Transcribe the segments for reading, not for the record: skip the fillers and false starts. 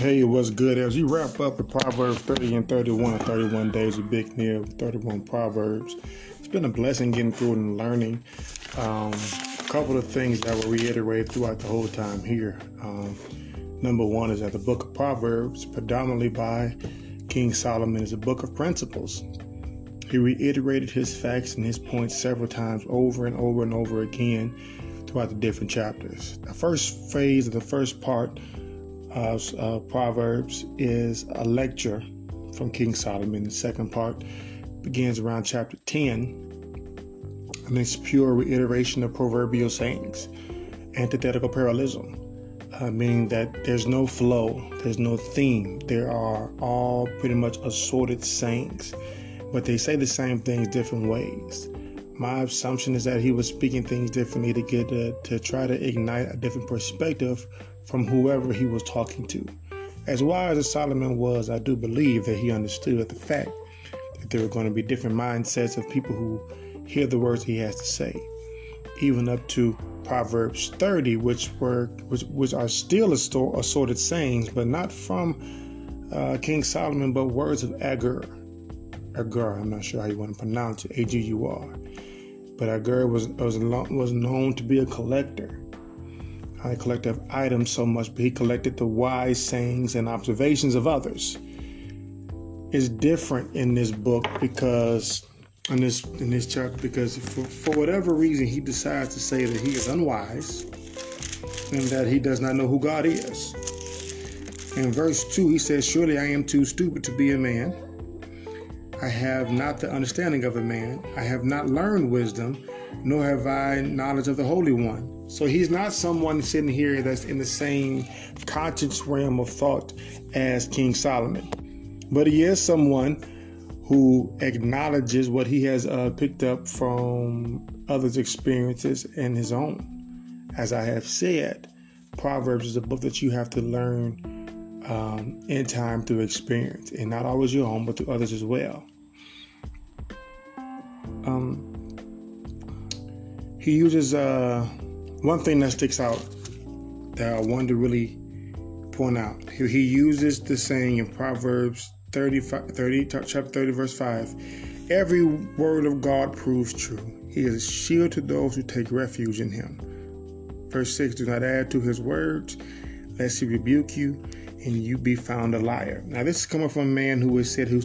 Hey, what's good? As you wrap up the Proverbs 30 and 31, 31 Days of Big Neil, 31 Proverbs, it's been a blessing getting through it and learning. A couple of things that were reiterated throughout the whole time here. Number one is that the book of Proverbs, predominantly by King Solomon, is a book of principles. He reiterated his facts and his points several times over and over and over again throughout the different chapters. The first phase of the first part of Proverbs is a lecture from King Solomon. The second part begins around chapter 10, and it's pure reiteration of proverbial sayings, antithetical parallelism, meaning that there's no flow, there's no theme. There are all pretty much assorted sayings, but they say the same things different ways. My assumption is that he was speaking things differently to get to try to ignite a different perspective from whoever he was talking to. As wise as Solomon was, I do believe that he understood the fact that there were going to be different mindsets of people who hear the words he has to say, even up to Proverbs 30, which are still assorted sayings, but not from King Solomon, but words of Agur. Agur, I'm not sure how you want to pronounce it, A-G-U-R. But Agur was known to be a collector. Not a collector of items so much, but he collected the wise sayings and observations of others. It's different in this book because, in this chapter, because for whatever reason, he decides to say that he is unwise and that he does not know who God is. In verse 2, he says, "Surely I am too stupid to be a man. I have not the understanding of a man. I have not learned wisdom, nor have I knowledge of the Holy One." So he's not someone sitting here that's in the same conscious realm of thought as King Solomon. But he is someone who acknowledges what he has picked up from others' experiences and his own. As I have said, Proverbs is a book that you have to learn in time through experience, and not always your own, but through others as well. He uses one thing that sticks out that I wanted to really point out. He uses the saying in Proverbs 30, chapter 30, verse 5, "Every word of God proves true. He is a shield to those who take refuge in him." Verse 6, "Do not add to his words, lest he rebuke you, and you be found a liar." Now, this is coming from a man who has said he is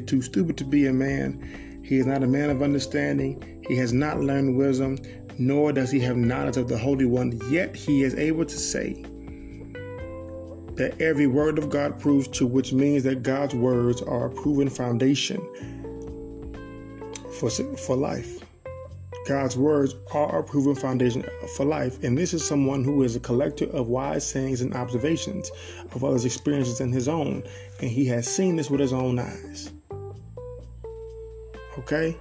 too stupid to be a man. He is not a man of understanding. He has not learned wisdom, nor does he have knowledge of the Holy One. Yet he is able to say that every word of God proves true, which means that God's words are a proven foundation for life. God's words are a proven foundation for life. And this is someone who is a collector of wise sayings and observations of others' experiences and his own. And he has seen this with his own eyes. Okay?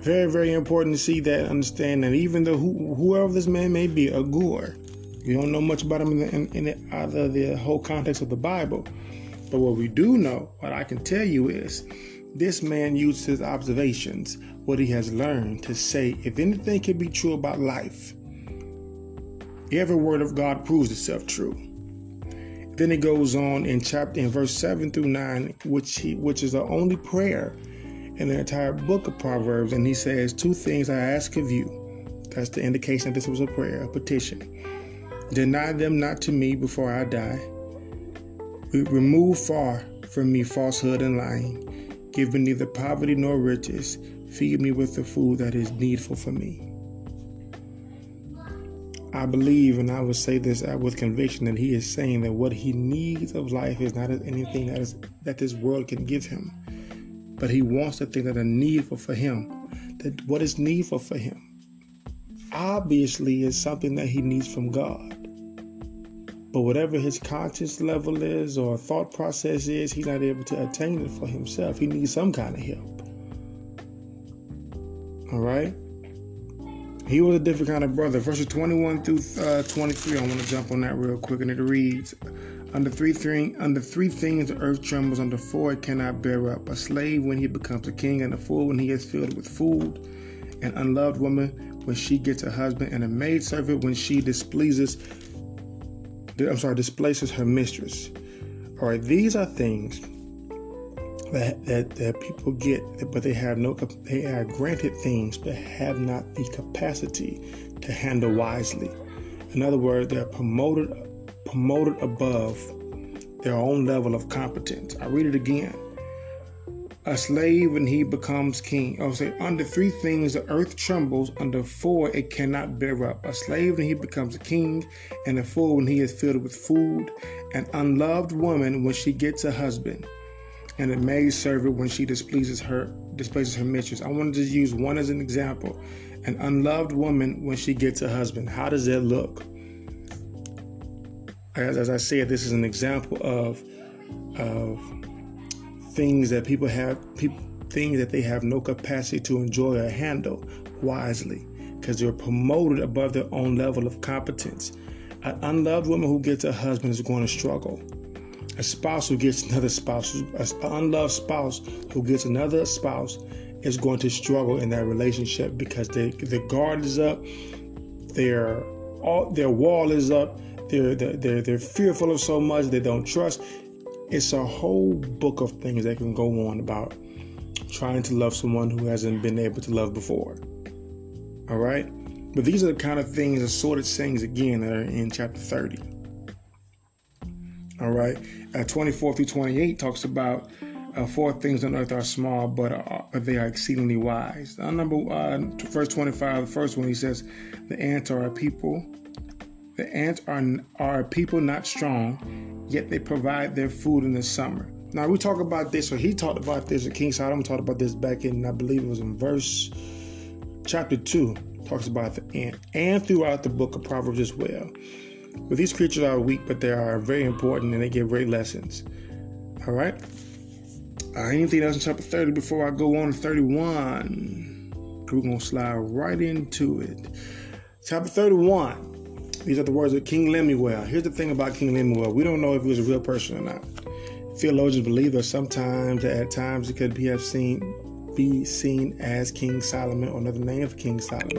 Very, very important to see that and understand that, even though whoever this man may be, Agur, we don't know much about him in either the whole context of the Bible. But what we do know, what I can tell you is, this man used his observations, what he has learned, to say if anything can be true about life, every word of God proves itself true. Then it goes on in verse 7 through 9, which is the only prayer in the entire book of Proverbs, and he says, "Two things I ask of you." That's the indication that this was a prayer, a petition. "Deny them not to me before I die. Remove far from me falsehood and lying. Give me neither poverty nor riches. Feed me with the food that is needful for me." I believe, and I would say this with conviction, that he is saying that what he needs of life is not anything that this world can give him, but he wants the things that are needful for him. That what is needful for him, obviously, is something that he needs from God. But whatever his conscious level is or thought process is, he's not able to attain it for himself. He needs some kind of help. All right? He was a different kind of brother. Verses 21 through 23, I want to jump on that real quick. And it reads, "Under three things the earth trembles, under four it cannot bear up. A slave when he becomes a king, and a fool when he is filled with food, an unloved woman when she gets a husband, and a maidservant when she displaces her mistress. or these are things that people get, but they are granted things but have not the capacity to handle wisely. In other words, they're promoted above their own level of competence. I read it again. A slave when he becomes king. I'll say, under three things the earth trembles, under four it cannot bear up. A slave when he becomes a king, and a fool when he is filled with food, an unloved woman when she gets a husband, and a maidservant when she displaces her mistress. I wanted to use one as an example. An unloved woman when she gets a husband. How does that look? As I said, this is an example of things that things that they have no capacity to enjoy or handle wisely, because they're promoted above their own level of competence. An unloved woman who gets a husband is going to struggle. A spouse who gets another spouse, an unloved spouse who gets another spouse, is going to struggle in that relationship, because the guard is up, their wall is up, they're fearful of so much, they don't trust. It's a whole book of things that can go on about trying to love someone who hasn't been able to love before. All right? But these are the kind of things, assorted sayings, again, that are in chapter 30. All right? 24 through 28 talks about four things on earth are small, but they are exceedingly wise. Verse 25, the first one, he says, the ants are a people. The ants are a people not strong, yet they provide their food in the summer. Now, we talk about this, or he talked about this, or King Solomon talked about this back in, I believe it was in verse chapter 2, talks about the ant, and throughout the book of Proverbs as well. But these creatures are weak, but they are very important, and they give great lessons. All right? Anything else in chapter 30 before I go on to 31? We're going to slide right into it. Chapter 31. These are the words of King Lemuel. Here's the thing about King Lemuel. We don't know if he was a real person or not. Theologians believe that at times, it could be seen as King Solomon or another name of King Solomon.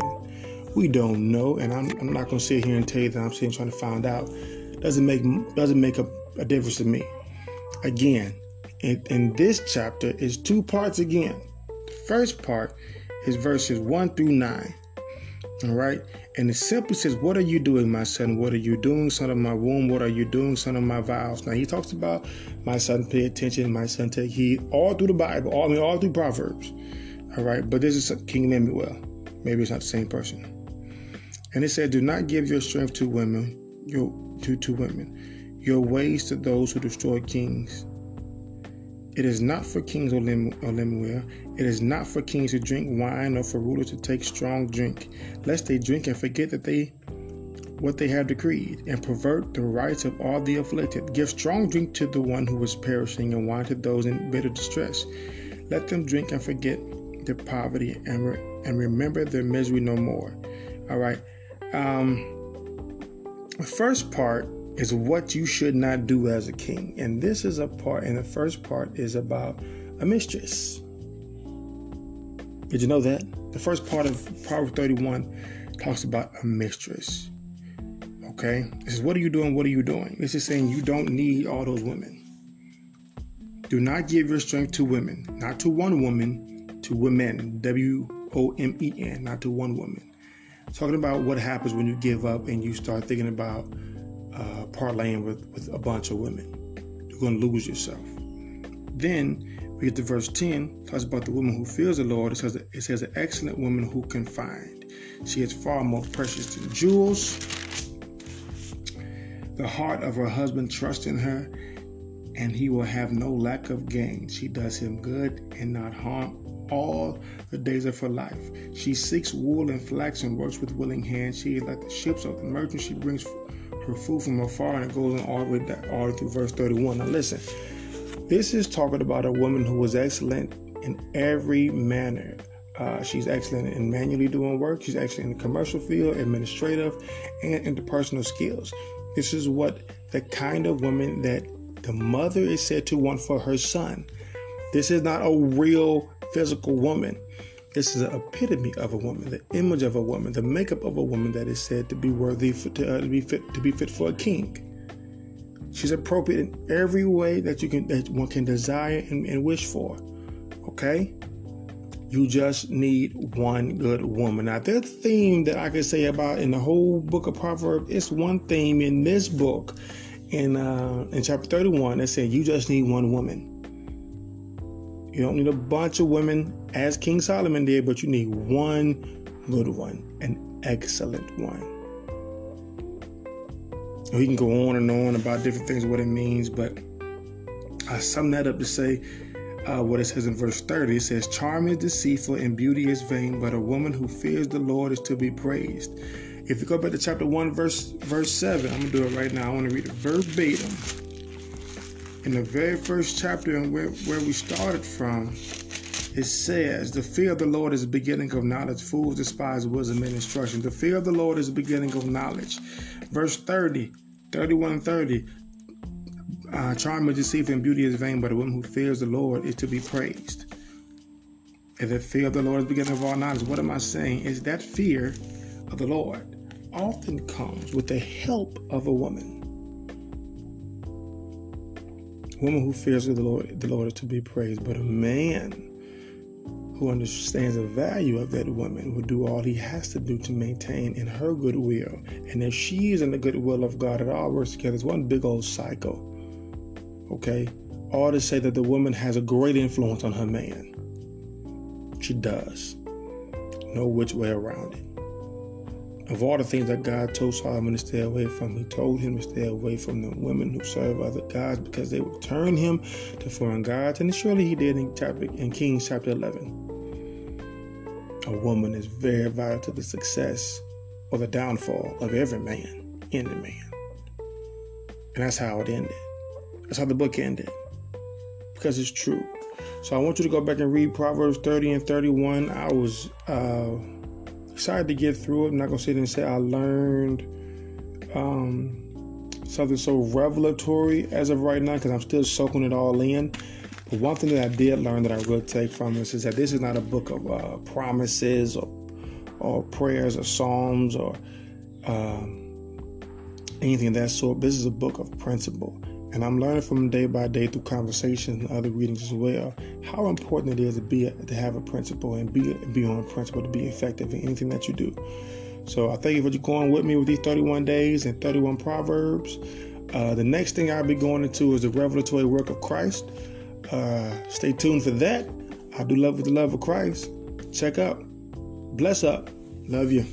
We don't know, and I'm not going to sit here and tell you that I'm sitting trying to find out. Doesn't make a difference to me. Again, in this chapter is two parts again. The first part is verses 1 through 9. All right? And it simply says, what are you doing, my son? What are you doing, son of my womb? What are you doing, son of my vows? Now, he talks about, my son, pay attention. My son, take heed. All through the Bible. All through Proverbs. All right? But this is King Lemuel. Maybe it's not the same person. And it said, do not give your strength to women, your ways to those who destroy kings. It is not for kings, O Lemuel. It is not for kings to drink wine, or for rulers to take strong drink, lest they drink and forget that what they have decreed, and pervert the rights of all the afflicted. Give strong drink to the one who is perishing, and wine to those in bitter distress. Let them drink and forget their poverty, and remember their misery no more. All right. The first part is what you should not do as a king. And this is a part, and the first part is about a mistress. Did you know that? The first part of Proverbs 31 talks about a mistress. Okay? It says, what are you doing? What are you doing? This is saying you don't need all those women. Do not give your strength to women. Not to one woman, to women. W-O-M-E-N, not to one woman. Talking about what happens when you give up and you start thinking about parlaying with a bunch of women. You're going to lose yourself. Then we get to verse 10. Talks about the woman who fears the Lord. It says an excellent woman who can find. She is far more precious than jewels. The heart of her husband trusts in her, and he will have no lack of gain. She does him good and not harm all the days of her life. She seeks wool and flax and works with willing hands. She is like the ships of the merchant. She brings her food from afar, and it goes on all the way through verse 31. Now listen, this is talking about a woman who was excellent in every manner. She's excellent in manually doing work. She's excellent in the commercial field, administrative, and interpersonal skills. This is what the kind of woman that the mother is said to want for her son. This is not a real physical woman. This is an epitome of a woman, the image of a woman, the makeup of a woman that is said to be worthy, to be fit for a king. She's appropriate in every way that one can desire and wish for. Okay? You just need one good woman. Now, the theme that I could say about in the whole book of Proverbs, it's one theme in this book in chapter 31 that said you just need one woman. You don't need a bunch of women as King Solomon did, but you need one good one, an excellent one. We can go on and on about different things, what it means, but I sum that up to say what it says in verse 30. It says, charm is deceitful and beauty is vain, but a woman who fears the Lord is to be praised. If you go back to chapter 1, verse 7, I'm going to do it right now. I want to read it verbatim. In the very first chapter and where we started from, it says, the fear of the Lord is the beginning of knowledge. Fools despise wisdom and instruction. The fear of the Lord is the beginning of knowledge. Verse 30, 31 and 30. Charm is deceitful and beauty is vain, but a woman who fears the Lord is to be praised. And the fear of the Lord is the beginning of all knowledge. What am I saying? Is that fear of the Lord often comes with the help of a woman. A woman who fears the Lord is to be praised, but a man who understands the value of that woman will do all he has to do to maintain in her goodwill. And if she is in the goodwill of God, it all works together. It's one big old cycle. Okay? All to say that the woman has a great influence on her man. She does. No which way around it. Of all the things that God told Solomon to stay away from, he told him to stay away from the women who serve other gods because they would turn him to foreign gods. And surely he did in Kings chapter 11. A woman is very vital to the success or the downfall of every man, any man. And that's how it ended. That's how the book ended. Because it's true. So I want you to go back and read Proverbs 30 and 31. I was excited to get through it. I'm not going to sit and say I learned something so revelatory as of right now because I'm still soaking it all in. But one thing that I did learn that I will take from this is that this is not a book of promises or prayers or psalms or anything of that sort. This is a book of principle. And I'm learning from day by day through conversations and other readings as well how important it is to have a principle and be on principle to be effective in anything that you do. So I thank you for going with me with these 31 days and 31 Proverbs. The next thing I'll be going into is the revelatory work of Christ. Stay tuned for that. I do love with the love of Christ. Check out. Bless up. Love you.